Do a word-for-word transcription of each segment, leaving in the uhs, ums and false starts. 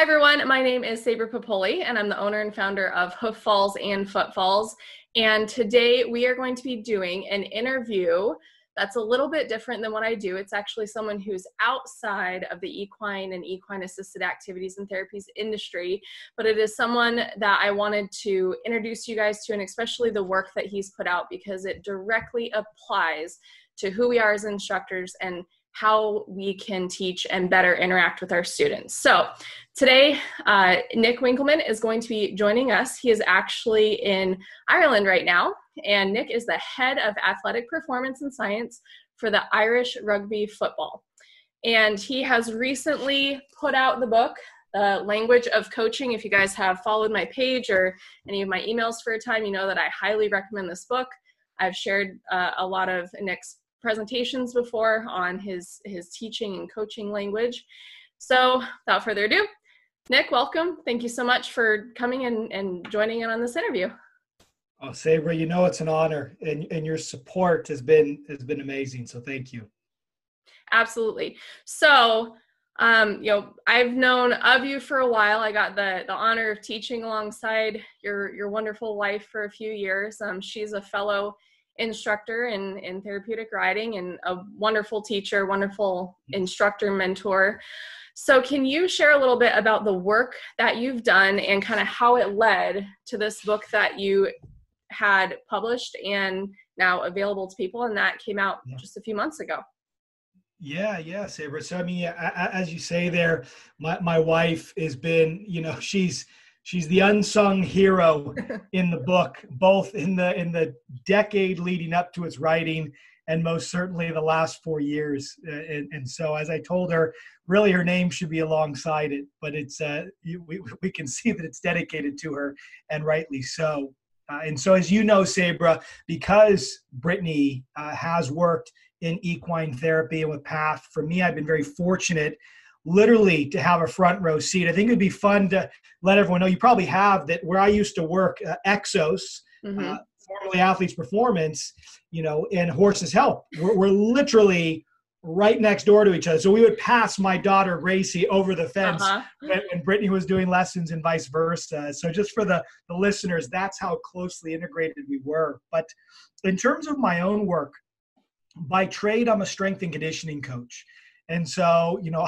Hi everyone, my name is Saber Papoli and I'm the owner and founder of Hoof Falls and Foot Falls, and today we are going to be doing an interview that's a little bit different than what I do. It's actually someone who's outside of the equine and equine assisted activities and therapies industry, but it is someone that I wanted to introduce you guys to, and especially the work that he's put out, because it directly applies to who we are as instructors and how we can teach and better interact with our students. So today, uh, Nick Winkelman is going to be joining us. He is actually in Ireland right now, and Nick is the head of athletic performance and science for the Irish rugby football. And he has recently put out the book, The Language of Coaching. If you guys have followed my page or any of my emails for a time, you know that I highly recommend this book. I've shared uh, a lot of Nick's presentations before on his his teaching and coaching language. So without further ado, Nick, welcome. Thank you so much for coming in and joining in on this interview. Oh, Saber, you know it's an honor, and, and your support has been has been amazing, so thank you. Absolutely. So um you know, I've known of you for a while. I got the the honor of teaching alongside your your wonderful wife for a few years. Um she's a fellow instructor in, in therapeutic riding and a wonderful teacher, wonderful instructor, mentor. So can you share a little bit about the work that you've done and kind of how it led to this book that you had published and now available to people, and that came out yeah. just a few months ago? Yeah, yeah, Saber. So I mean, yeah, I, as you say there, my, my wife has been, you know, she's She's the unsung hero in the book, both in the in the decade leading up to its writing and most certainly the last four years. And, and so as I told her, really her name should be alongside it, but it's uh, we, we can see that it's dedicated to her, and rightly so. Uh, and so as you know, Sabra, because Brittany uh, has worked in equine therapy and with PATH, for me, I've been very fortunate literally to have a front row seat. I think it'd be fun to let everyone know, you probably have, that where I used to work, uh, Exos, mm-hmm. uh, formerly Athletes Performance, you know, and Horses Help, we're, we're literally right next door to each other. So we would pass my daughter Gracie over the fence uh-huh. when, when Brittany was doing lessons and vice versa. So just for the, the listeners, that's how closely integrated we were. But in terms of my own work, by trade, I'm a strength and conditioning coach. And so, you know,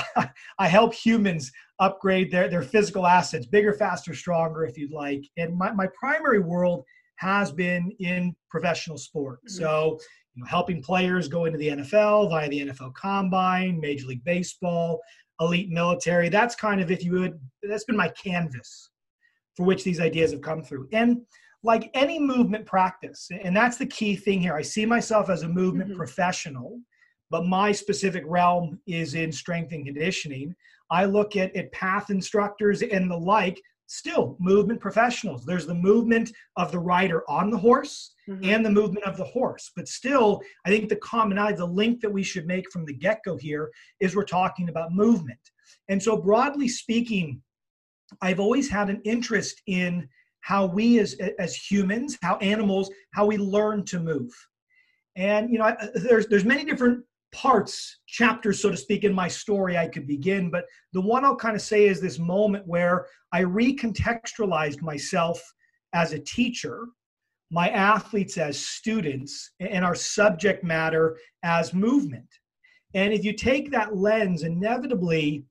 I help humans upgrade their, their physical assets, bigger, faster, stronger, if you'd like. And my, my primary world has been in professional sport. Mm-hmm. So, you know, helping players go into the N F L via the N F L Combine, Major League Baseball, elite military. That's kind of, if you would, that's been my canvas for which these ideas have come through. And like any movement practice, and that's the key thing here, I see myself as a movement mm-hmm. professional, but my specific realm is in strength and conditioning. I look at, at PATH instructors and the like, still movement professionals. There's the movement of the rider on the horse mm-hmm. and the movement of the horse. But still, I think the commonality, the link that we should make from the get-go here is we're talking about movement. And so broadly speaking, I've always had an interest in how we as, as humans, how animals, how we learn to move. And, you know, I, there's, there's many different parts, chapters, so to speak, in my story I could begin, but the one I'll kind of say is this moment where I recontextualized myself as a teacher, my athletes as students, and our subject matter as movement. And if you take that lens, inevitably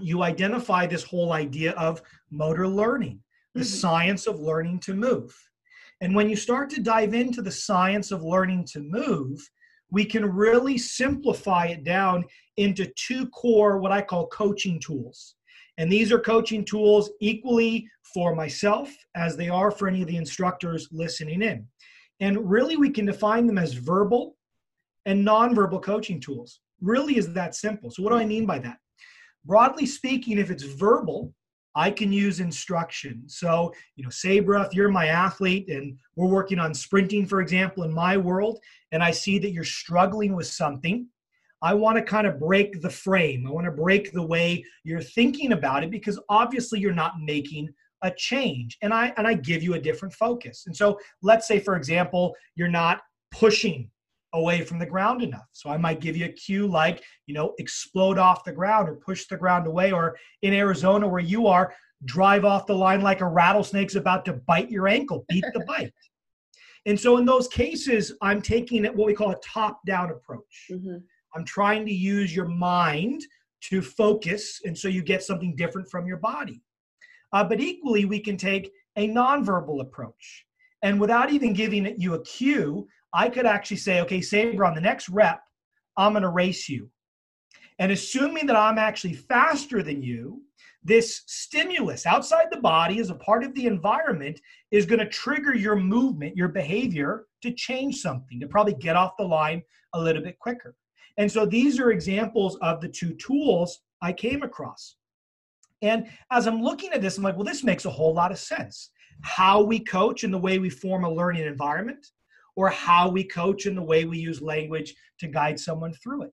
you identify this whole idea of motor learning, the mm-hmm. science of learning to move. And when you start to dive into the science of learning to move, we can really simplify it down into two core, what I call coaching tools. And these are coaching tools equally for myself as they are for any of the instructors listening in. And really we can define them as verbal and nonverbal coaching tools. Really is that simple. So what do I mean by that? Broadly speaking, if it's verbal, I can use instruction. So, you know, Sabra, if you're my athlete and we're working on sprinting, for example, in my world, and I see that you're struggling with something, I want to kind of break the frame. I want to break the way you're thinking about it, because obviously you're not making a change. And I, and I give you a different focus. And so let's say, for example, you're not pushing away from the ground enough. So I might give you a cue like, you know, explode off the ground or push the ground away, or in Arizona where you are, drive off the line like a rattlesnake's about to bite your ankle, beat the bite. And so in those cases, I'm taking what we call a top-down approach. Mm-hmm. I'm trying to use your mind to focus, and so you get something different from your body. Uh, but equally, we can take a nonverbal approach. And without even giving you a cue, I could actually say, okay, Saber, on the next rep, I'm going to race you. And assuming that I'm actually faster than you, this stimulus outside the body as a part of the environment is going to trigger your movement, your behavior to change something, to probably get off the line a little bit quicker. And so these are examples of the two tools I came across. And as I'm looking at this, I'm like, well, this makes a whole lot of sense. How we coach and the way we form a learning environment, or how we coach and the way we use language to guide someone through it.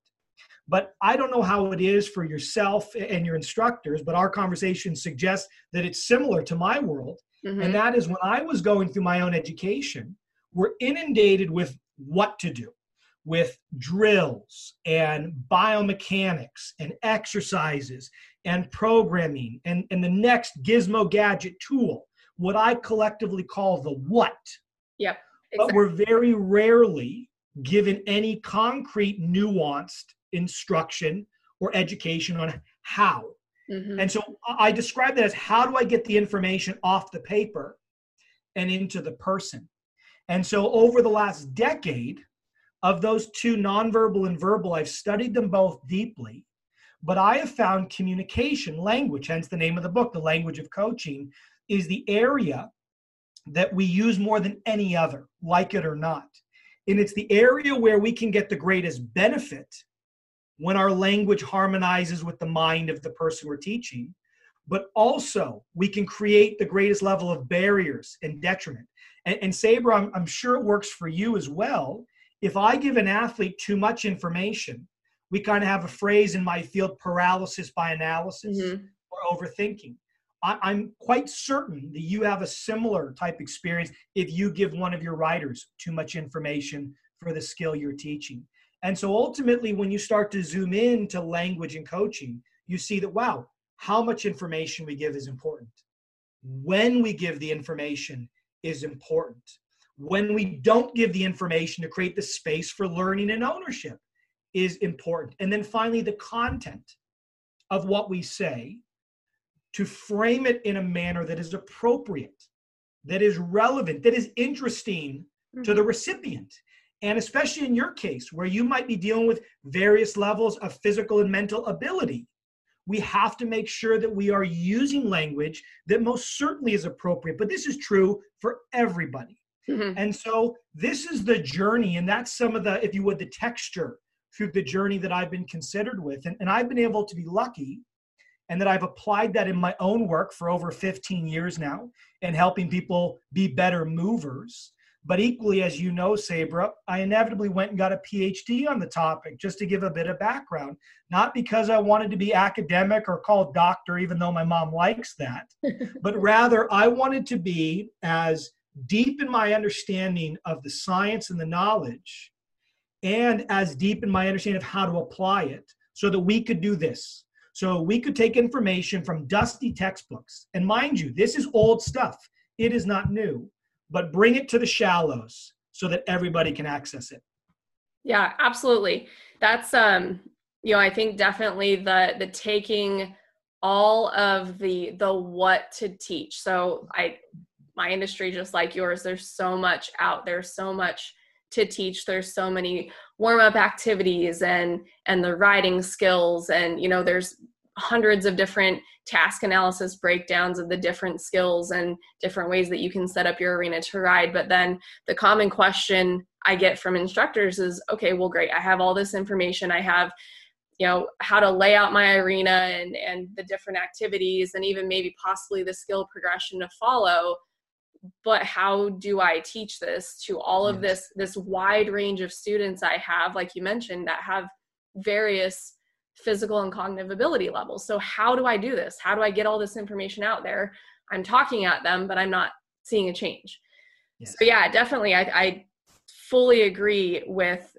But I don't know how it is for yourself and your instructors, but our conversation suggests that it's similar to my world. Mm-hmm. And that is when I was going through my own education, we're inundated with what to do, with drills and biomechanics and exercises and programming and, and the next gizmo gadget tool, what I collectively call the what. Yep. Exactly. But we're very rarely given any concrete, nuanced instruction or education on how. Mm-hmm. And so I describe that as, how do I get the information off the paper and into the person? And so over the last decade, of those two, nonverbal and verbal, I've studied them both deeply, but I have found communication, language, hence the name of the book, The Language of Coaching, is the area that we use more than any other, like it or not. And it's the area where we can get the greatest benefit when our language harmonizes with the mind of the person we're teaching, but also we can create the greatest level of barriers and detriment. And, and Saber, I'm, I'm sure it works for you as well. If I give an athlete too much information, we kind of have a phrase in my field, paralysis by analysis, mm-hmm. or overthinking. I'm quite certain that you have a similar type experience if you give one of your riders too much information for the skill you're teaching. And so ultimately, when you start to zoom in to language and coaching, you see that, wow, how much information we give is important. When we give the information is important. When we don't give the information to create the space for learning and ownership is important. And then finally, the content of what we say, to frame it in a manner that is appropriate, that is relevant, that is interesting mm-hmm. to the recipient. And especially in your case, where you might be dealing with various levels of physical and mental ability, we have to make sure that we are using language that most certainly is appropriate. But this is true for everybody. Mm-hmm. And so this is the journey, and that's some of the, if you would, the texture through the journey that I've been considered with. And, and I've been able to be lucky, and that I've applied that in my own work for over fifteen years now, and helping people be better movers. But equally, as you know, Saber, I inevitably went and got a P H D on the topic, just to give a bit of background, not because I wanted to be academic or called doctor, even though my mom likes that, but rather I wanted to be as deep in my understanding of the science and the knowledge, and as deep in my understanding of how to apply it, so that we could do this. So we could take information from dusty textbooks. And mind you, this is old stuff. It is not new, but bring it to the shallows so that everybody can access it. Yeah, absolutely. That's, um, you know, I think definitely the, the taking all of the, the what to teach. So I, my industry, just like yours, there's so much out there, so much to teach. There's so many warm-up activities and and the riding skills, and you know, there's hundreds of different task analysis breakdowns of the different skills and different ways that you can set up your arena to ride. But then the common question I get from instructors is, okay, well, great, I have all this information. I have, you know, how to lay out my arena and and the different activities, and even maybe possibly the skill progression to follow. But how do I teach this to all of this, this wide range of students I have, like you mentioned, that have various physical and cognitive ability levels? So how do I do this? How do I get all this information out there? I'm talking at them, but I'm not seeing a change. Yes. So yeah, definitely. I, I fully agree with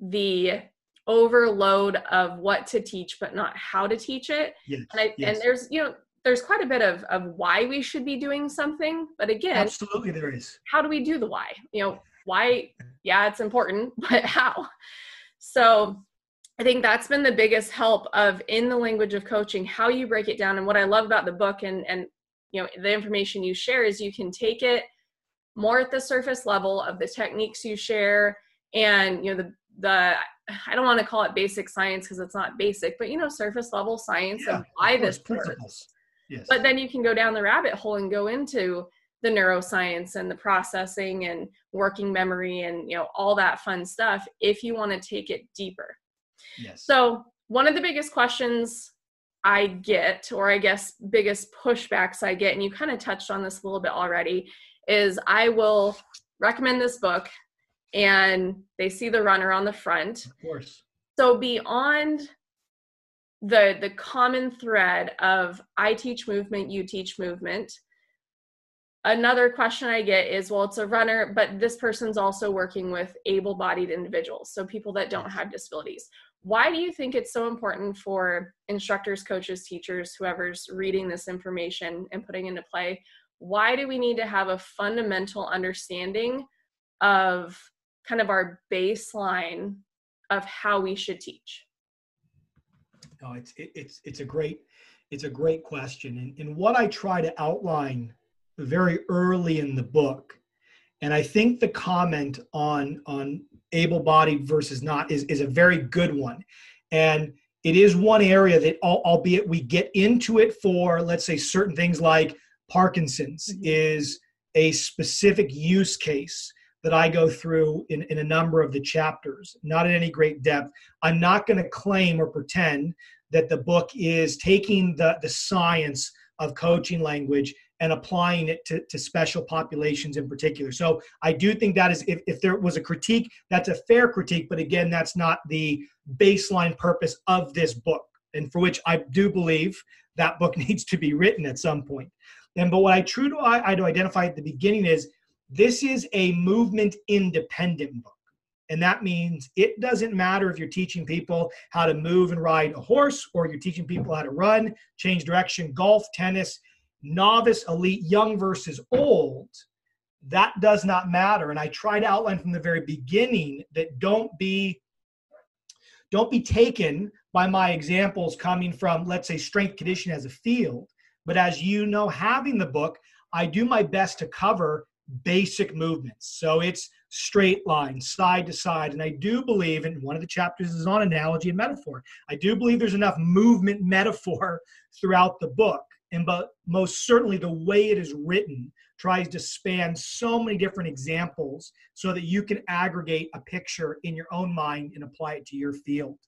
the overload of what to teach, but not how to teach it. Yes, and, I, yes. and there's, you know, there's quite a bit of, of why we should be doing something, but again, absolutely there is. How do we do the why? You know, why? Yeah, it's important, but how? So I think that's been the biggest help of in the language of coaching, how you break it down. And what I love about the book and, and, you know, the information you share is you can take it more at the surface level of the techniques you share. And, you know, the, the, I don't want to call it basic science because it's not basic, but, you know, surface level science yeah, of why of course, this principles. Yes. But then you can go down the rabbit hole and go into the neuroscience and the processing and working memory and, you know, all that fun stuff if you want to take it deeper. Yes. So one of the biggest questions I get, or I guess biggest pushbacks I get, and you kind of touched on this a little bit already, is I will recommend this book and they see the runner on the front. Of course. So beyond the the common thread of I teach movement, you teach movement, another question I get is, well, it's a runner, but this person's also working with able-bodied individuals, so people that don't have disabilities. Why do you think it's so important for instructors, coaches, teachers, whoever's reading this information and putting into play? Why do we need to have a fundamental understanding of kind of our baseline of how we should teach? No, it's it, it's it's a great it's a great question, and and what I try to outline very early in the book, and I think the comment on on able-bodied versus not is is a very good one, and it is one area that, albeit we get into it for, let's say, certain things like Parkinson's mm-hmm. is a specific use case that I go through in, in a number of the chapters, not in any great depth. I'm not going to claim or pretend that the book is taking the, the science of coaching language and applying it to, to special populations in particular. So I do think that is, if, if there was a critique, that's a fair critique, but again, that's not the baseline purpose of this book, and for which I do believe that book needs to be written at some point. And, but what I try to, I, I to identify at the beginning is, this is a movement independent book. And that means it doesn't matter if you're teaching people how to move and ride a horse, or you're teaching people how to run, change direction, golf, tennis, novice, elite, young versus old. That does not matter. And I try to outline from the very beginning that don't be, don't be taken by my examples coming from, let's say, strength conditioning as a field. But as you know, having the book, I do my best to cover basic movements. So it's straight line, side to side. And I do believe, and one of the chapters is on analogy and metaphor. I do believe there's enough movement metaphor throughout the book. And but most certainly the way it is written tries to span so many different examples so that you can aggregate a picture in your own mind and apply it to your field.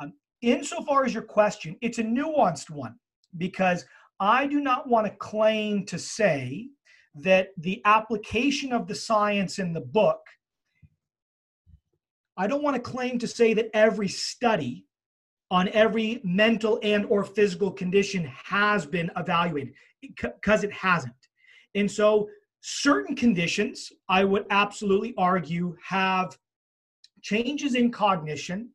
Um, insofar as your question, it's a nuanced one, because I do not want to claim to say that the application of the science in the book, I don't want to claim to say that every study on every mental and or physical condition has been evaluated, because it hasn't. And so certain conditions, I would absolutely argue, have changes in cognition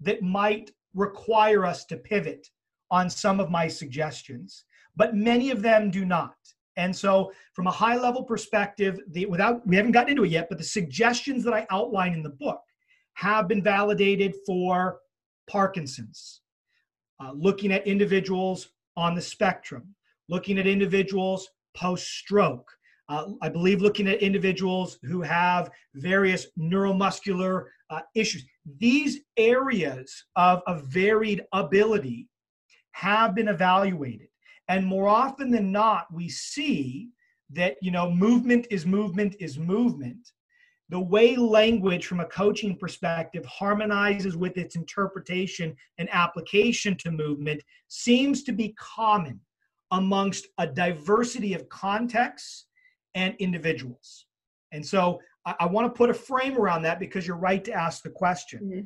that might require us to pivot on some of my suggestions, but many of them do not. And so from a high level perspective, the, without, we haven't gotten into it yet, but the suggestions that I outline in the book have been validated for Parkinson's, uh, looking at individuals on the spectrum, looking at individuals post-stroke, uh, I believe looking at individuals who have various neuromuscular uh, issues. These areas of, of varied ability have been evaluated. And more often than not, we see that, you know, movement is movement is movement. The way language from a coaching perspective harmonizes with its interpretation and application to movement seems to be common amongst a diversity of contexts and individuals. And so I, I want to put a frame around that, because you're right to ask the question. Mm-hmm.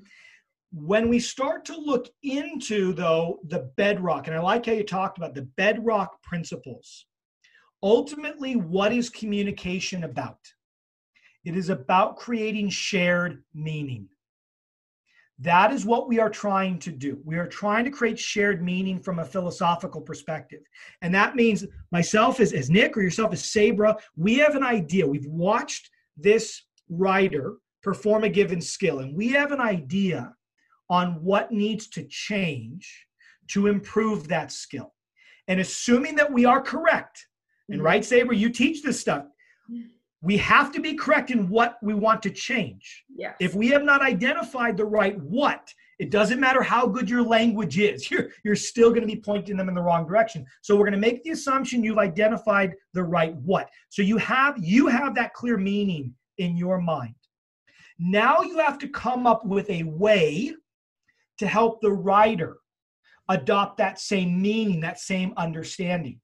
When we start to look into, though, the bedrock, and I like how you talked about the bedrock principles, ultimately, what is communication about? It is about creating shared meaning. That is what we are trying to do. We are trying to create shared meaning from a philosophical perspective. And that means myself as, as Nick or yourself as Sabra, we have an idea. We've watched this rider perform a given skill, and we have an idea on what needs to change to improve that skill. And assuming that we are correct, and right, Saber, you teach this stuff, we have to be correct in what we want to change. Yes. If we have not identified the right what, it doesn't matter how good your language is, you're, you're still going to be pointing them in the wrong direction. So we're going to make the assumption you've identified the right what. So you have, you have that clear meaning in your mind. Now you have to come up with a way to help the rider adopt that same meaning, that same understanding.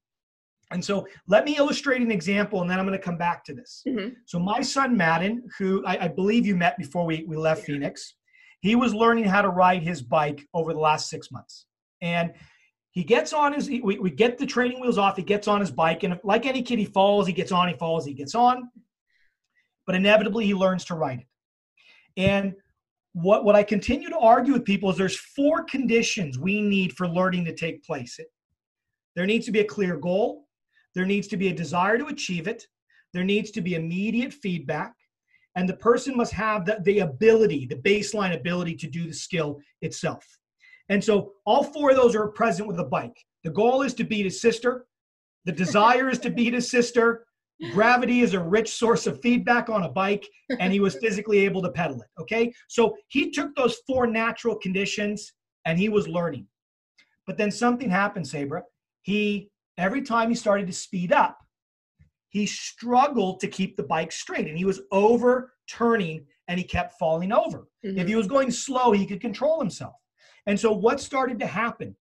And so let me illustrate an example, and then I'm going to come back to this. Mm-hmm. So my son, Madden, who I, I believe you met before we, we left Phoenix, he was learning how to ride his bike over the last six months. And he gets on his, we, we get the training wheels off, he gets on his bike, and like any kid, he falls, he gets on, he falls, he gets on, but inevitably he learns to ride it. And what, what I continue to argue with people is there's four conditions we need for learning to take place. There needs to be a clear goal. There needs to be a desire to achieve it. There needs to be immediate feedback. And the person must have the, the ability, the baseline ability to do the skill itself. And so all four of those are present with a bike. The goal is to beat his sister. The desire is to beat his sister. Gravity is a rich source of feedback on a bike, and he was physically able to pedal it, okay? So he took those four natural conditions, and he was learning. But then something happened, Sabra. He, every time he started to speed up, he struggled to keep the bike straight, and he was overturning, and he kept falling over. Mm-hmm. If he was going slow, he could control himself. And so what started to happen?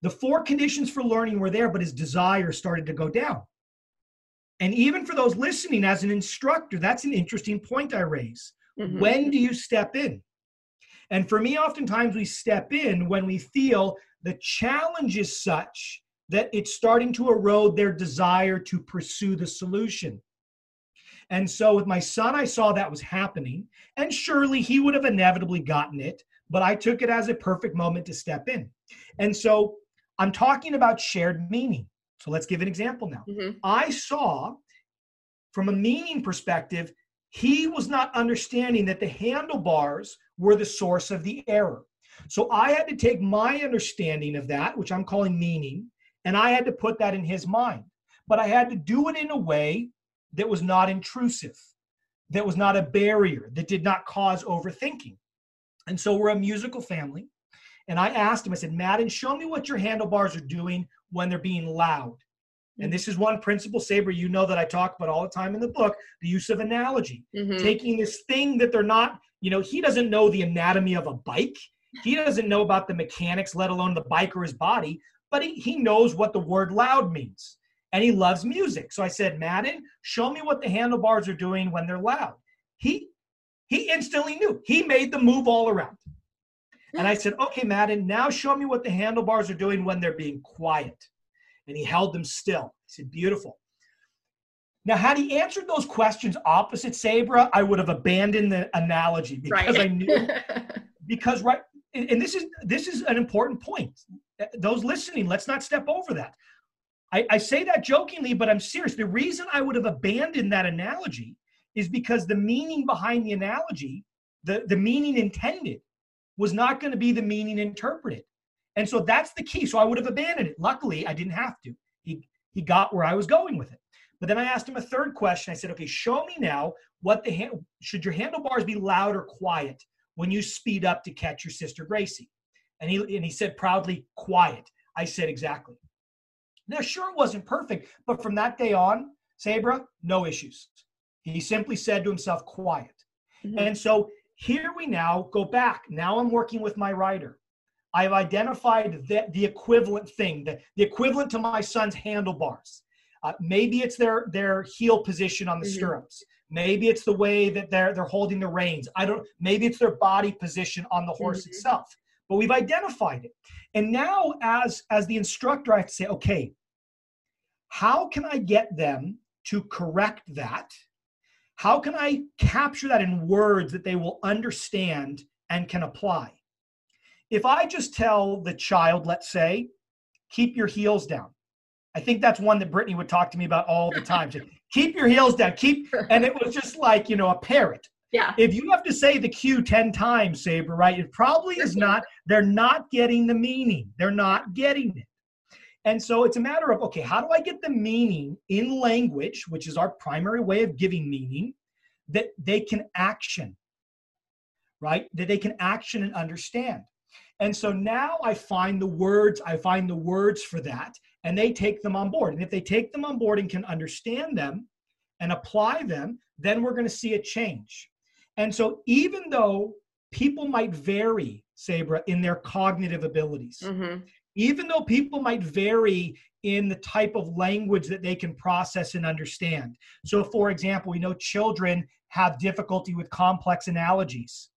The four conditions for learning were there, but his desire started to go down. And even for those listening as an instructor, that's an interesting point I raise. Mm-hmm. When do you step in? And for me, oftentimes we step in when we feel the challenge is such that it's starting to erode their desire to pursue the solution. And so with my son, I saw that was happening, and surely he would have inevitably gotten it, but I took it as a perfect moment to step in. And so I'm talking about shared meaning. So let's give an example now. Mm-hmm. I saw from a meaning perspective, he was not understanding that the handlebars were the source of the error. So I had to take my understanding of that, which I'm calling meaning, and I had to put that in his mind. But I had to do it in a way that was not intrusive, that was not a barrier, that did not cause overthinking. And so we're a musical family. And I asked him, I said, Madden, show me what your handlebars are doing when they're being loud. And this is one principle, Saber, you know, that I talk about all the time in the book, the use of analogy. Mm-hmm. Taking this thing that they're not, you know, he doesn't know the anatomy of a bike. He doesn't know about the mechanics, let alone the bike or his body, but he, he knows what the word loud means. And he loves music. So I said, Madden, show me what the handlebars are doing when they're loud. He, he instantly knew. He made the move all around. And I said, okay, Madden, now show me what the handlebars are doing when they're being quiet. And he held them still. I said, beautiful. Now, had he answered those questions opposite Sabra, I would have abandoned the analogy because right. I knew, because right, and, and this is this is an important point. Those listening, let's not step over that. I, I say that jokingly, but I'm serious. The reason I would have abandoned that analogy is because the meaning behind the analogy, the, the meaning intended, was not going to be the meaning interpreted. And so that's the key. So I would have abandoned it. Luckily, I didn't have to. He, he got where I was going with it. But then I asked him a third question. I said, okay, show me now what the hand, should your handlebars be loud or quiet when you speed up to catch your sister, Gracie? And he, and he said proudly, quiet. I said, exactly. Now, sure, it wasn't perfect, but from that day on, Sabra, no issues. He simply said to himself, quiet. Mm-hmm. And so here we now go back. Now I'm working with my rider. I've identified the, the equivalent thing, the, the equivalent to my son's handlebars. Uh, maybe it's their, their heel position on the mm-hmm. stirrups. Maybe it's the way that they're, they're holding the reins. I don't, maybe it's their body position on the horse mm-hmm. itself, but we've identified it. And now as, as the instructor, I have to say, okay, how can I get them to correct that? How can I capture that in words that they will understand and can apply? If I just tell the child, let's say, keep your heels down. I think that's one that Brittany would talk to me about all the time. She'd, keep your heels down, keep, and it was just like, you know, a parrot. Yeah. If you have to say the cue ten times, Saber, right, it probably is not, they're not getting the meaning. They're not getting it. And so it's a matter of, okay, how do I get the meaning in language, which is our primary way of giving meaning, that they can action, right? That they can action and understand. And so now I find the words, I find the words for that, and they take them on board. And if they take them on board and can understand them and apply them, then we're going to see a change. And so even though people might vary, Sabra, in their cognitive abilities, mm-hmm. even though people might vary in the type of language that they can process and understand. So for example, we know children have difficulty with complex analogies.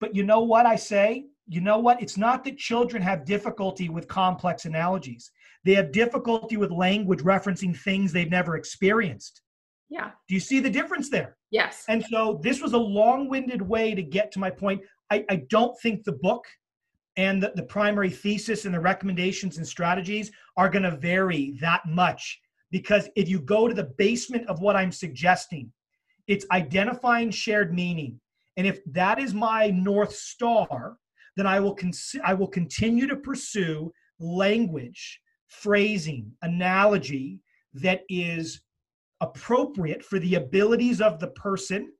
But you know what I say? You know what? It's not that children have difficulty with complex analogies. They have difficulty with language referencing things they've never experienced. Yeah. Do you see the difference there? Yes. And so this was a long-winded way to get to my point. I, I don't think the book and the, the primary thesis and the recommendations and strategies are going to vary that much, because if you go to the basement of what I'm suggesting, it's identifying shared meaning. And if that is my North Star, then I will, con- I will continue to pursue language, phrasing, analogy that is appropriate for the abilities of the person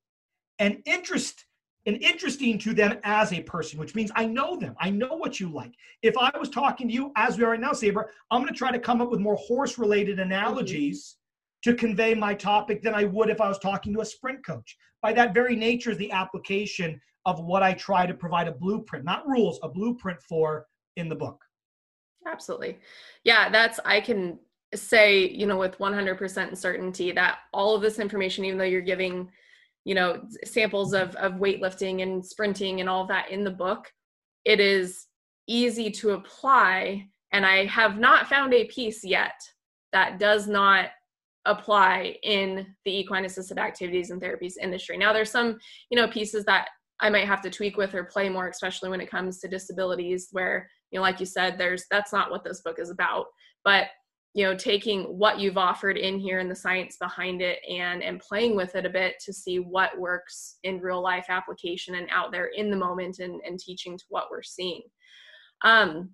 and interest and interesting to them as a person, which means I know them. I know what you like. If I was talking to you as we are right now, Saber, I'm going to try to come up with more horse-related analogies to convey my topic than I would if I was talking to a sprint coach. By that very nature is the application of what I try to provide a blueprint, not rules, a blueprint for in the book. Absolutely. Yeah, that's, I can say, you know, with one hundred percent certainty that all of this information, even though you're giving, you know, samples of, of weightlifting and sprinting and all that in the book, it is easy to apply. And I have not found a piece yet that does not apply in the equine assisted activities and therapies industry. Now there's some, you know, pieces that I might have to tweak with or play more, especially when it comes to disabilities where, you know, like you said, there's, that's not what this book is about, but, you know, taking what you've offered in here and the science behind it and, and playing with it a bit to see what works in real life application and out there in the moment and, and teaching to what we're seeing. Um,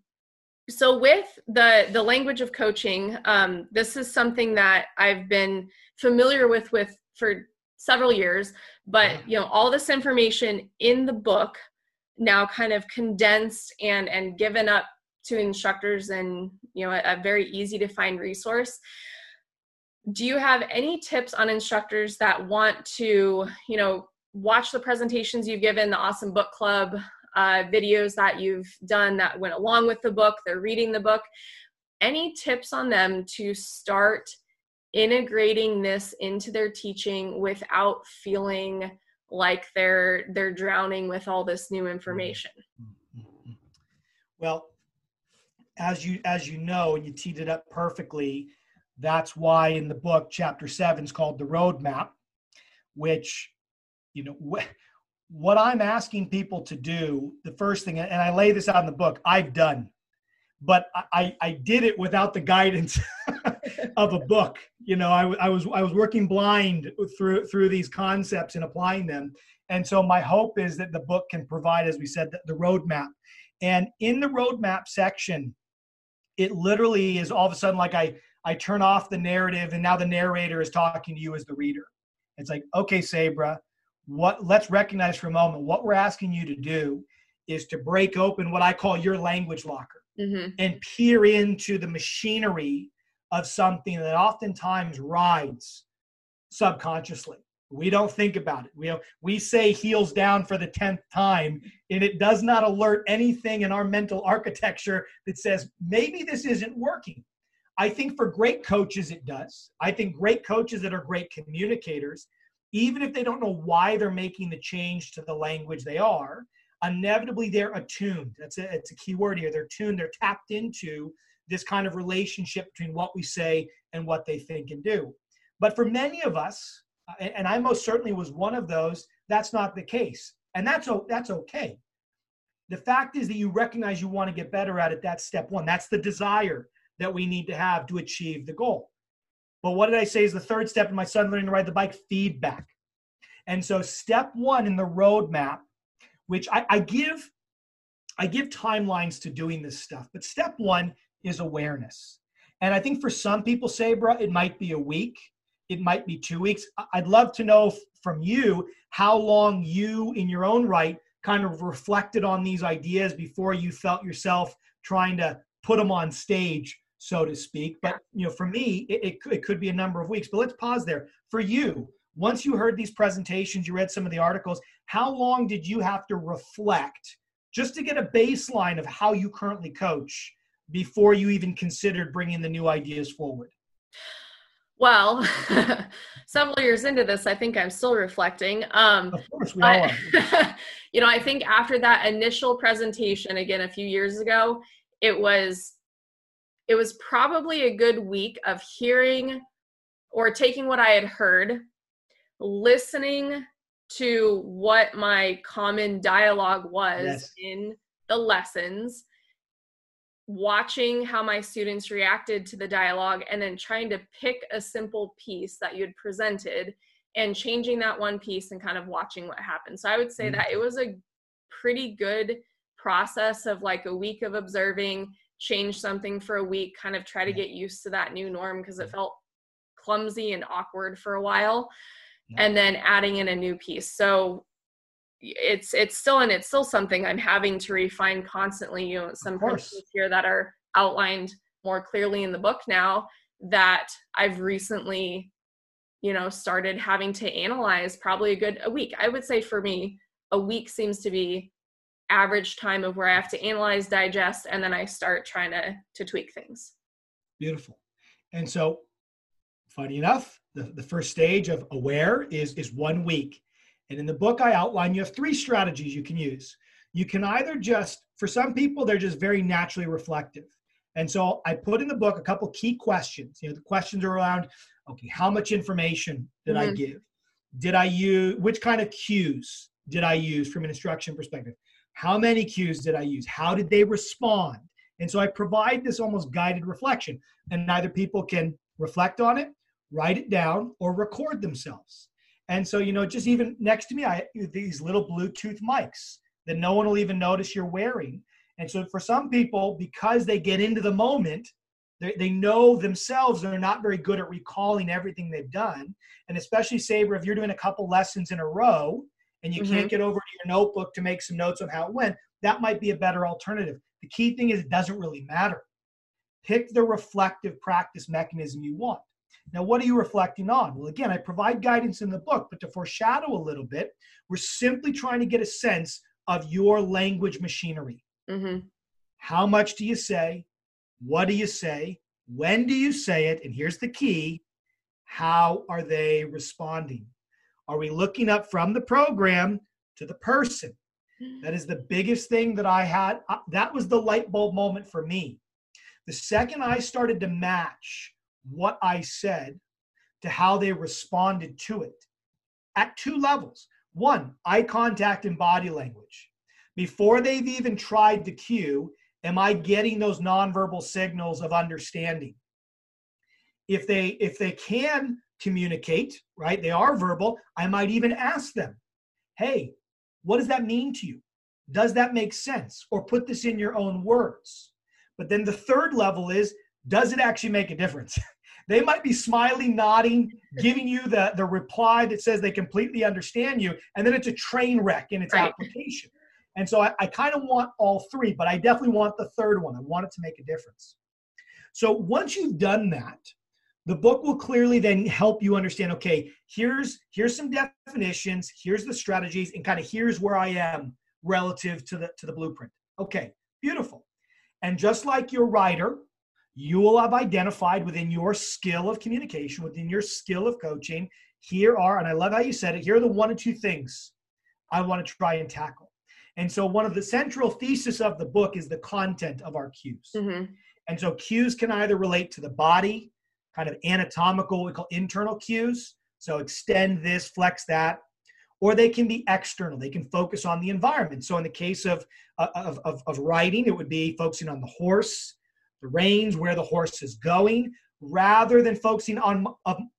So with the, the language of coaching, um, this is something that I've been familiar with, with for several years, but you know, all this information in the book now kind of condensed and, and given up to instructors and, you know, a, a very easy to find resource. Do you have any tips on instructors that want to, you know, watch the presentations you've given, the awesome book club, Uh, videos that you've done that went along with the book, they're reading the book. Any tips on them to start integrating this into their teaching without feeling like they're they're drowning with all this new information? Well, as you as you know, and you teed it up perfectly, that's why in the book, chapter seven is called The Roadmap, which, you know, wh- what I'm asking people to do, the first thing, and I lay this out in the book, I've done, but I, I did it without the guidance of a book. You know, I, I was I was working blind through through these concepts and applying them. And so my hope is that the book can provide, as we said, the, the roadmap. And in the roadmap section, it literally is all of a sudden like I, I turn off the narrative and now the narrator is talking to you as the reader. It's like, okay, Sabra, what let's recognize for a moment, what we're asking you to do is to break open what I call your language locker mm-hmm. and peer into the machinery of something that oftentimes rides subconsciously. We don't think about it. We have, we say heels down for the tenth time, and it does not alert anything in our mental architecture that says, maybe this isn't working. I think for great coaches, it does. I think great coaches that are great communicators, even if they don't know why they're making the change to the language they are, inevitably they're attuned. That's a, it's a key word here. They're tuned, they're tapped into this kind of relationship between what we say and what they think and do. But for many of us, and I most certainly was one of those, that's not the case. And that's, that's okay. The fact is that you recognize you want to get better at it. That's step one. That's the desire that we need to have to achieve the goal. But what did I say is the third step in my son learning to ride the bike? Feedback. And so step one in the roadmap, which I, I give, I give timelines to doing this stuff, but step one is awareness. And I think for some people, Sabra, it might be a week. It might be two weeks. I'd love to know from you how long you, in your own right, kind of reflected on these ideas before you felt yourself trying to put them on stage, so to speak. But you know, for me, it, it, it could be a number of weeks. But let's pause there. For you, once you heard these presentations, you read some of the articles, how long did you have to reflect just to get a baseline of how you currently coach before you even considered bringing the new ideas forward? Well, several years into this, I think I'm still reflecting. Um, of course, we all are. I, you know, I think after that initial presentation, again, a few years ago, it was, it was probably a good week of hearing or taking what I had heard, listening to what my common dialogue was yes. in the lessons, watching how my students reacted to the dialogue, and then trying to pick a simple piece that you had presented and changing that one piece and kind of watching what happened. So I would say mm-hmm. that it was a pretty good process of like a week of observing, change something for a week, kind of try to get used to that new norm because it felt clumsy and awkward for a while, yeah. and then adding in a new piece. So It's it's still and it's still something I'm having to refine constantly. You know, some principles here that are outlined more clearly in the book now that I've recently, you know, started having to analyze. Probably a good a week. I would say for me, a week seems to be average time of where I have to analyze, digest, and then I start trying to to tweak things. Beautiful. And so, funny enough, the, the first stage of aware is is one week. And in the book, I outline you have three strategies you can use. You can either just, for some people, they're just very naturally reflective. And so I put in the book a couple key questions. You know, the questions are around, okay, how much information did mm-hmm. I give? Did I use, which kind of cues did I use from an instruction perspective? How many cues did I use? How did they respond? And so I provide this almost guided reflection. And either people can reflect on it, write it down, or record themselves. And so, you know, just even next to me, I these little Bluetooth mics that no one will even notice you're wearing. And so for some people, because they get into the moment, they, they know themselves they're not very good at recalling everything they've done. And especially, Saber, if you're doing a couple lessons in a row and you mm-hmm. can't get over to your notebook to make some notes on how it went, that might be a better alternative. The key thing is it doesn't really matter. Pick the reflective practice mechanism you want. Now, what are you reflecting on? Well, again, I provide guidance in the book, but to foreshadow a little bit, we're simply trying to get a sense of your language machinery. Mm-hmm. How much do you say? What do you say? When do you say it? And here's the key. How are they responding? Are we looking up from the program to the person? That is the biggest thing that I had. That was the light bulb moment for me. The second I started to match what I said to how they responded to it at two levels. One, eye contact and body language. Before they've even tried the cue, am I getting those nonverbal signals of understanding? If they, if they can communicate, right, they are verbal, I might even ask them, hey, what does that mean to you? Does that make sense? Or put this in your own words. But then the third level is, does it actually make a difference? They might be smiling, nodding, giving you the, the reply that says they completely understand you, and then it's a train wreck in its right. application. And so I, I kind of want all three, but I definitely want the third one. I want it to make a difference. So once you've done that, the book will clearly then help you understand, okay, here's, here's some definitions, here's the strategies, and kind of here's where I am relative to the, to the blueprint. Okay, beautiful. And just like your writer, you will have identified within your skill of communication, within your skill of coaching, here are, and I love how you said it, here are the one or two things I want to try and tackle. And so one of the central thesis of the book is the content of our cues. Mm-hmm. And so cues can either relate to the body, kind of anatomical, we call internal cues. So extend this, flex that. or they can be external. They can focus on the environment. So in the case of, of, of, of riding, it would be focusing on the horse, the reins, where the horse is going. Rather than focusing on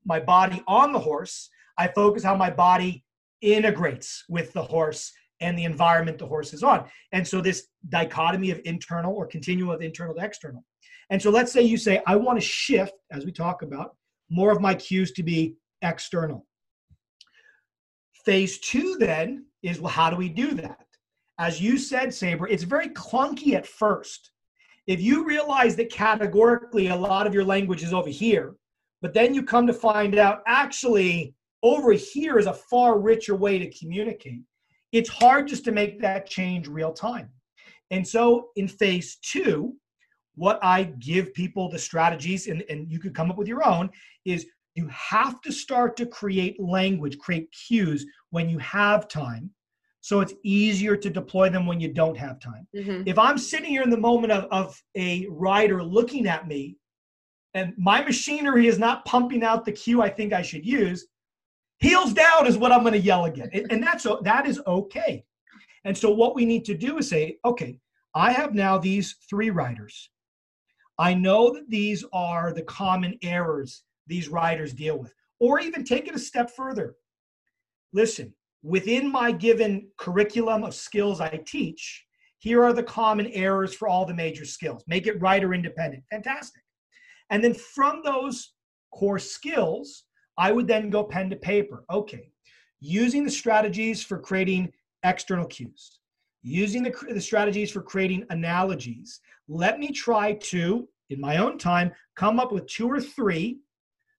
my body on the horse, I focus how my body integrates with the horse and the environment the horse is on. And so this dichotomy of internal, or continuum of internal to external. And so let's say you say, I want to shift, as we talk about, more of my cues to be external. Phase two then is, well, how do we do that? As you said, Saber, it's very clunky at first. If you realize that categorically a lot of your language is over here, but then you come to find out actually over here is a far richer way to communicate, it's hard just to make that change real time. And so in phase two, what I give people the strategies, and, and you could come up with your own, is you have to start to create language, create cues when you have time. So it's easier to deploy them when you don't have time. Mm-hmm. If I'm sitting here in the moment of, of a rider looking at me and my machinery is not pumping out the cue I think I should use, heels down is what I'm going to yell again. And that's, that is okay. And so what we need to do is say, okay, I have now these three riders. I know that these are the common errors these riders deal with. Or even take it a step further. Listen, within my given curriculum of skills I teach, here are the common errors for all the major skills. Make it rider independent. Fantastic. And then from those core skills, I would then go pen to paper. Okay, using the strategies for creating external cues, using the, the strategies for creating analogies, let me try to, in my own time, come up with two or three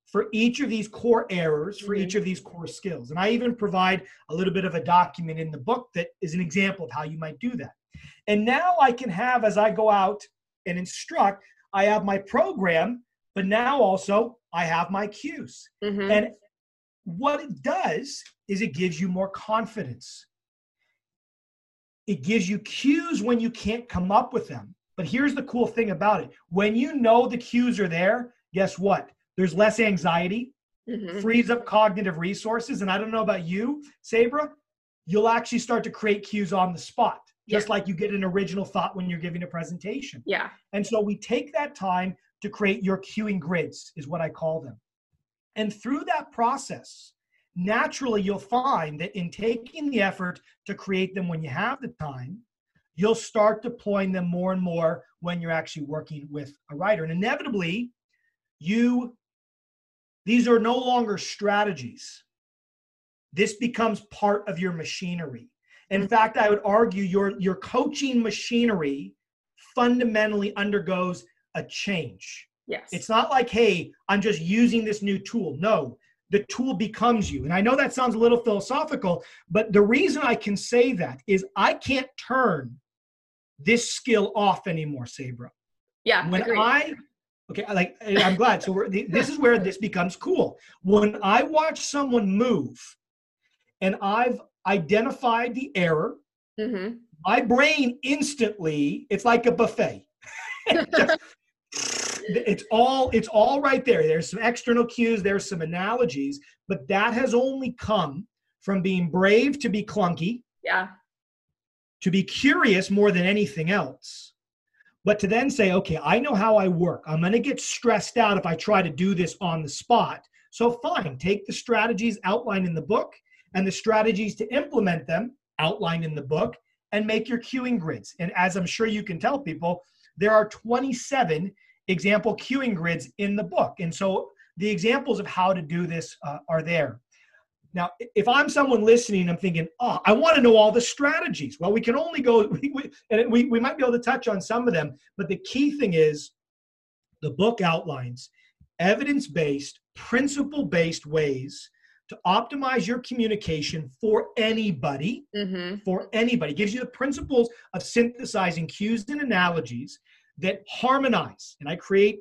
for each of these core errors, for mm-hmm. each of these core skills. And I even provide a little bit of a document in the book that is an example of how you might do that. And now I can have, as I go out and instruct, I have my program, but now also I have my cues. Mm-hmm. And what it does is it gives you more confidence. It gives you cues when you can't come up with them. But here's the cool thing about it. When you know the cues are there, guess what? There's less anxiety, mm-hmm. frees up cognitive resources. And I don't know about you, Sabra, you'll actually start to create cues on the spot, just yeah. like you get an original thought when you're giving a presentation. Yeah. And so we take that time to create your cueing grids, is what I call them. And through that process, naturally, you'll find that in taking the effort to create them when you have the time, you'll start deploying them more and more when you're actually working with a writer. And inevitably, you, these are no longer strategies. This becomes part of your machinery. In mm-hmm. fact, I would argue your, your coaching machinery fundamentally undergoes a change. Yes. It's not like, hey, I'm just using this new tool. No. The tool becomes you. And I know that sounds a little philosophical, but the reason I can say that is I can't turn this skill off anymore, Sabra. Yeah, When agreed. I, okay, like, I'm glad. So we're, this is where this becomes cool. When I watch someone move and I've identified the error, mm-hmm. my brain instantly, it's like a buffet. It's all, it's all right there. There's some external cues, there's some analogies, but that has only come from being brave to be clunky, yeah, to be curious more than anything else, but to then say, okay, I know how I work. I'm going to get stressed out if I try to do this on the spot. So fine, take the strategies outlined in the book and the strategies to implement them outlined in the book and make your cueing grids. And as I'm sure you can tell people, there are twenty-seven example cueing grids in the book. And so the examples of how to do this uh, are there. Now, if I'm someone listening, I'm thinking, oh, I want to know all the strategies. Well, we can only go, we, we, and we, we might be able to touch on some of them, but the key thing is the book outlines evidence-based, principle-based ways to optimize your communication for anybody, mm-hmm. for anybody. It gives you the principles of synthesizing cues and analogies that harmonize, and I create,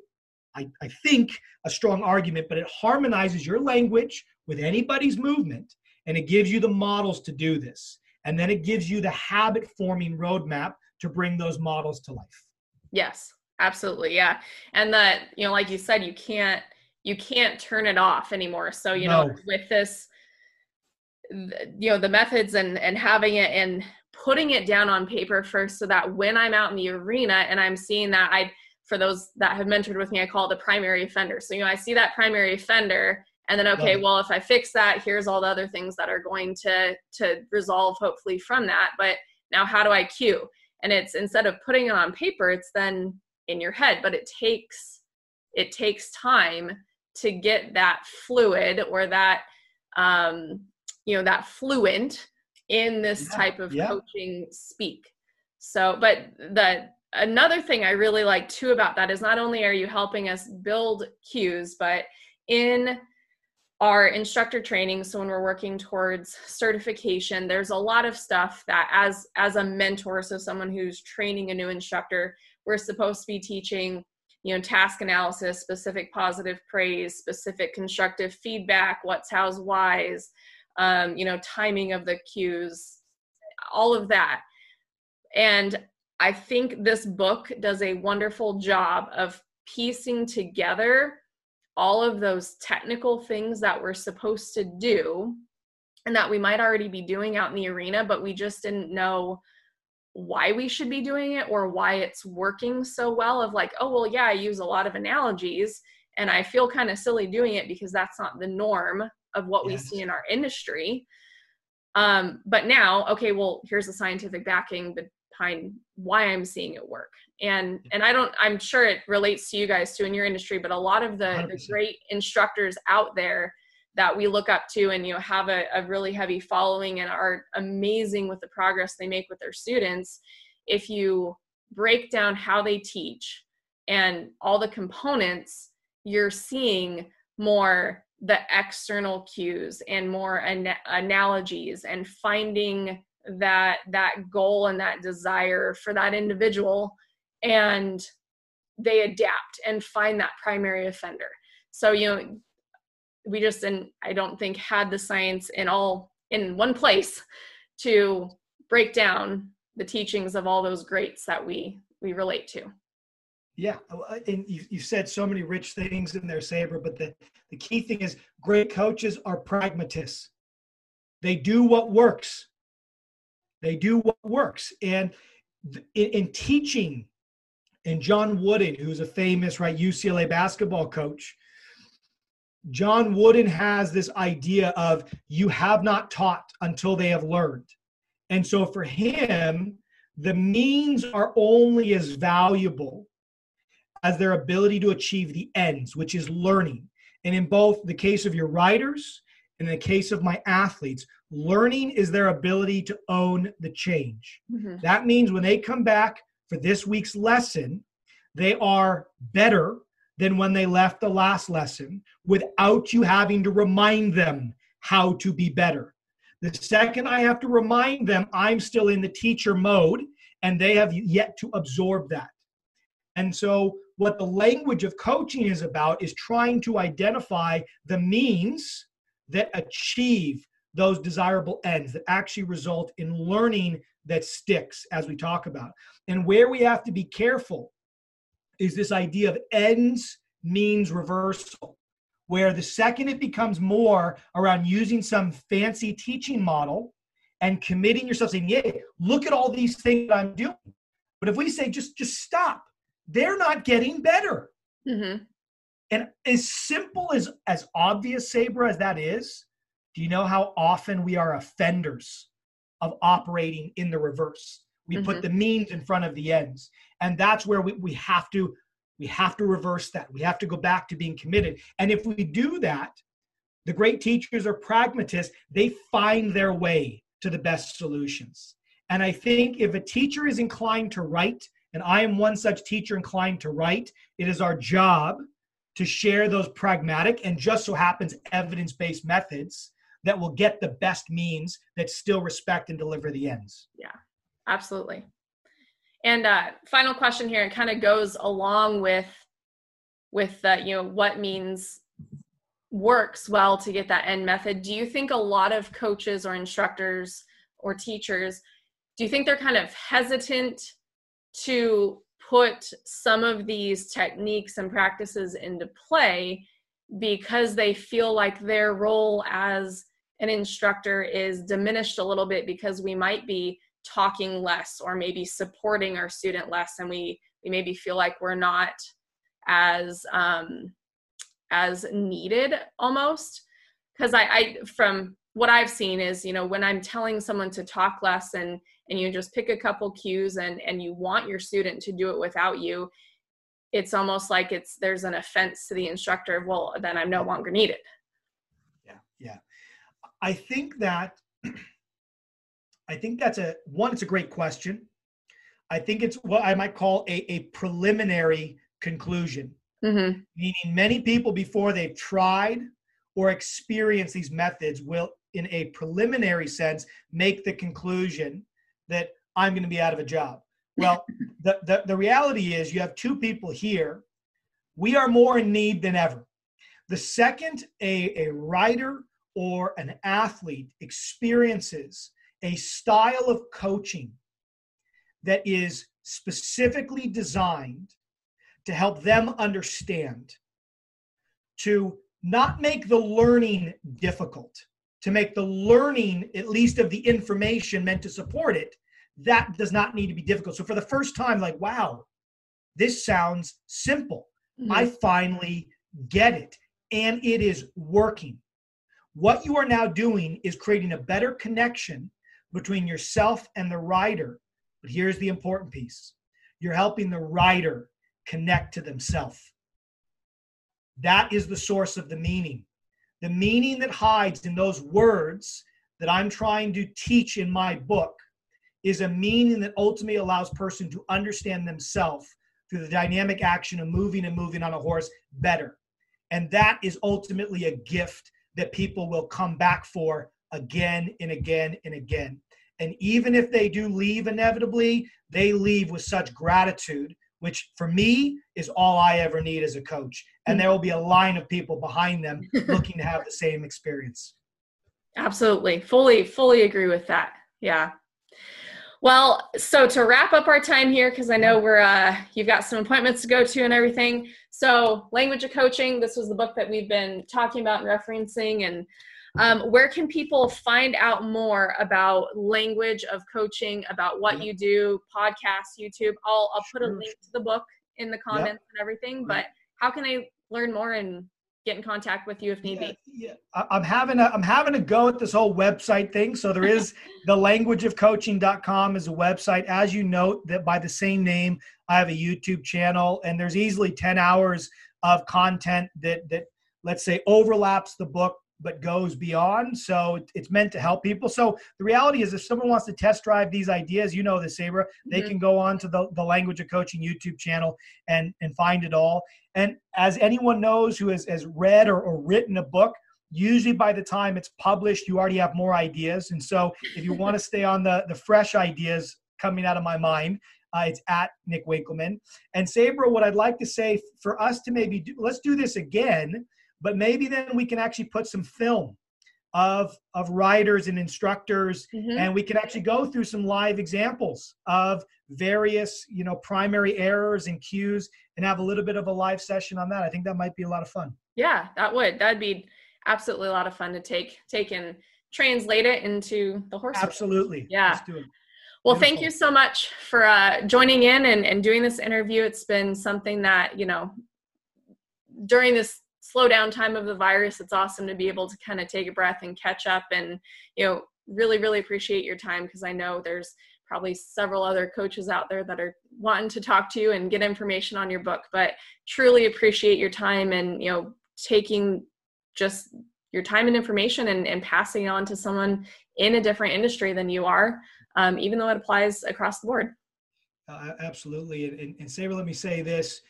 I, I think, a strong argument, but it harmonizes your language with anybody's movement, and it gives you the models to do this. And then it gives you the habit-forming roadmap to bring those models to life. Yes, absolutely, yeah. And that, you know, like you said, you can't, you can't turn it off anymore. So, you no. know, with this, you know, the methods and, and having it and putting it down on paper first, so that when I'm out in the arena and I'm seeing that, I, for those that have mentored with me, I call it the primary offender. So, you know, I see that primary offender, and then, okay, well, if I fix that, here's all the other things that are going to, to resolve hopefully from that. But now how do I cue? And it's, instead of putting it on paper, it's then in your head, but it takes, it takes time to get that fluid or that, um, you know, that fluent in this yeah, type of yeah. coaching speak. So, but the, another thing I really like too about that is not only are you helping us build cues, but in our instructor training, so when we're working towards certification, there's a lot of stuff that as, as a mentor, so someone who's training a new instructor, we're supposed to be teaching, you know, task analysis, specific positive praise, specific constructive feedback, what's, how's, why's, um, you know, timing of the cues, all of that. And I think this book does a wonderful job of piecing together all of those technical things that we're supposed to do and that we might already be doing out in the arena, but we just didn't know why we should be doing it or why it's working so well, of like, oh, well, yeah, I use a lot of analogies and I feel kind of silly doing it because that's not the norm of what yes. we see in our industry. Um, but now, okay, well, here's the scientific backing behind why I'm seeing it work. And, and I don't, I'm sure it relates to you guys too in your industry, but a lot of the, the great instructors out there that we look up to and, you know, have a, a really heavy following and are amazing with the progress they make with their students. If you break down how they teach and all the components, you're seeing more the external cues and more an- analogies and finding that, that goal and that desire for that individual, and they adapt and find that primary offender. So, you know, we just, and I don't think had the science in all in one place to break down the teachings of all those greats that we, we relate to. Yeah. And you, you said so many rich things in there, Saber, but the, the key thing is great coaches are pragmatists. They do what works. They do what works. And in, in teaching, and John Wooden, who's a famous, right, U C L A basketball coach, John Wooden has this idea of you have not taught until they have learned. And so for him, the means are only as valuable as their ability to achieve the ends, which is learning. And in both the case of your riders and in the case of my athletes, learning is their ability to own the change. Mm-hmm. That means when they come back for this week's lesson, they are better than when they left the last lesson without you having to remind them how to be better. The second I have to remind them, I'm still in the teacher mode and they have yet to absorb that. And so what the language of coaching is about is trying to identify the means that achieve those desirable ends that actually result in learning that sticks, as we talk about. And where we have to be careful is this idea of ends means reversal, where the second it becomes more around using some fancy teaching model and committing yourself saying, yeah, look at all these things that I'm doing. But if we say, just, just stop, they're not getting better. Mm-hmm. And as simple as, as obvious, Saber, as that is, do you know how often we are offenders of operating in the reverse? We mm-hmm. put the means in front of the ends. And that's where we, we have to, we have to reverse that. We have to go back to being committed. And if we do that, the great teachers are pragmatists. They find their way to the best solutions. And I think if a teacher is inclined to write, and I am one such teacher inclined to write, it is our job to share those pragmatic and just so happens evidence-based methods that will get the best means that still respect and deliver the ends. Yeah, absolutely. And uh, final question here, and kind of goes along with, with uh, you know, what means works well to get that end method. Do you think a lot of coaches or instructors or teachers, do you think they're kind of hesitant to put some of these techniques and practices into play because they feel like their role as an instructor is diminished a little bit because we might be talking less or maybe supporting our student less, and we, we maybe feel like we're not as um, as needed almost. Because I, I, from what I've seen is, you know, when I'm telling someone to talk less and and you just pick a couple cues and and you want your student to do it without you, it's almost like it's there's an offense to the instructor. Well, then I'm no longer needed. Yeah, yeah. I think that I think that's a one. It's a great question. I think it's what I might call a a preliminary conclusion, mm-hmm. meaning many people before they've tried or experienced these methods will, in a preliminary sense, make the conclusion that I'm going to be out of a job. Well, the, the, the reality is you have two people here. We are more in need than ever. The second a, a rider or an athlete experiences a style of coaching that is specifically designed to help them understand, to not make the learning difficult, to make the learning, at least of the information meant to support it, that does not need to be difficult. So for the first time, like, wow, this sounds simple. Mm-hmm. I finally get it. And it is working. What you are now doing is creating a better connection between yourself and the rider. But here's the important piece. You're helping the rider connect to themselves. That is the source of the meaning. The meaning that hides in those words that I'm trying to teach in my book is a meaning that ultimately allows person to understand themselves through the dynamic action of moving and moving on a horse better. And that is ultimately a gift that people will come back for again and again and again. And even if they do leave inevitably, they leave with such gratitude, which for me is all I ever need as a coach. And there will be a line of people behind them looking to have the same experience. Absolutely. Fully, fully agree with that. Yeah. Well, so to wrap up our time here, because I know we're, uh, you've got some appointments to go to and everything. So Language of Coaching, this was the book that we've been talking about and referencing. And um, where can people find out more about Language of Coaching, about what you do, podcasts, YouTube? I'll, I'll put a link to the book in the comments yep. and everything, but how can they learn more and get in contact with you if need yeah, be? Yeah. I'm having a, I'm having a go at this whole website thing. So there is the language of coaching dot com is a website. As you note, that by the same name, I have a YouTube channel, and there's easily ten hours of content that, that let's say overlaps the book, but goes beyond. So it's meant to help people. So the reality is if someone wants to test drive these ideas, you know this, Saber, they mm-hmm. can go on to the, the Language of Coaching YouTube channel and, and find it all. And as anyone knows who has, has read or, or written a book, usually by the time it's published, you already have more ideas. And so if you want to stay on the, the fresh ideas coming out of my mind, uh, it's at Nick Winkelman. And Saber, what I'd like to say for us to maybe do, let's do this again, but maybe then we can actually put some film of, of riders and instructors, mm-hmm. and we can actually go through some live examples of various, you know, primary errors and cues, and have a little bit of a live session on that. I think that might be a lot of fun. Yeah, that would. That'd be absolutely a lot of fun to take, take and translate it into the horse. Absolutely. Yeah. Let's do it. Well, Beautiful. Thank you so much for uh, joining in and, and doing this interview. It's been something that, you know, during this slow down time of the virus, it's awesome to be able to kind of take a breath and catch up, and, you know, really, really appreciate your time, because I know there's probably several other coaches out there that are wanting to talk to you and get information on your book, but truly appreciate your time and, you know, taking just your time and information and, and passing it on to someone in a different industry than you are, um, even though it applies across the board. Uh, absolutely. And, and Saber, let me say this.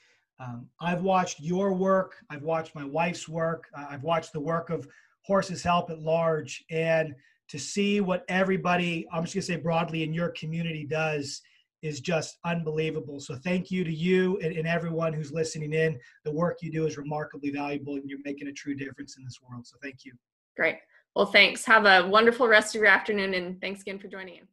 Um, I've watched your work. I've watched my wife's work. I've watched the work of Horses Help at large, and to see what everybody, I'm just going to say broadly, in your community does is just unbelievable. So thank you to you and, and everyone who's listening in. The work you do is remarkably valuable, and you're making a true difference in this world. So thank you. Great. Well, thanks. Have a wonderful rest of your afternoon, and thanks again for joining in.